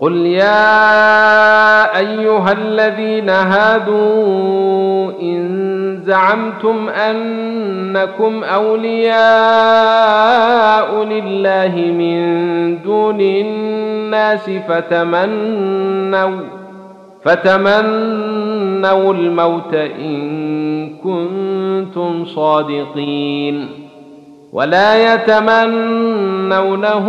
قل يا أيها الذين هادوا إن زعمتم أنكم أولياء لله من دون الناس فتمنوا الموت إن كنتم صادقين ولا يتمنونه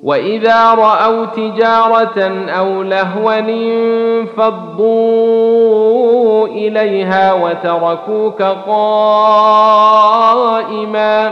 وإذا رأوا تجارة أو لهوا انفضوا إليها وتركوك قائما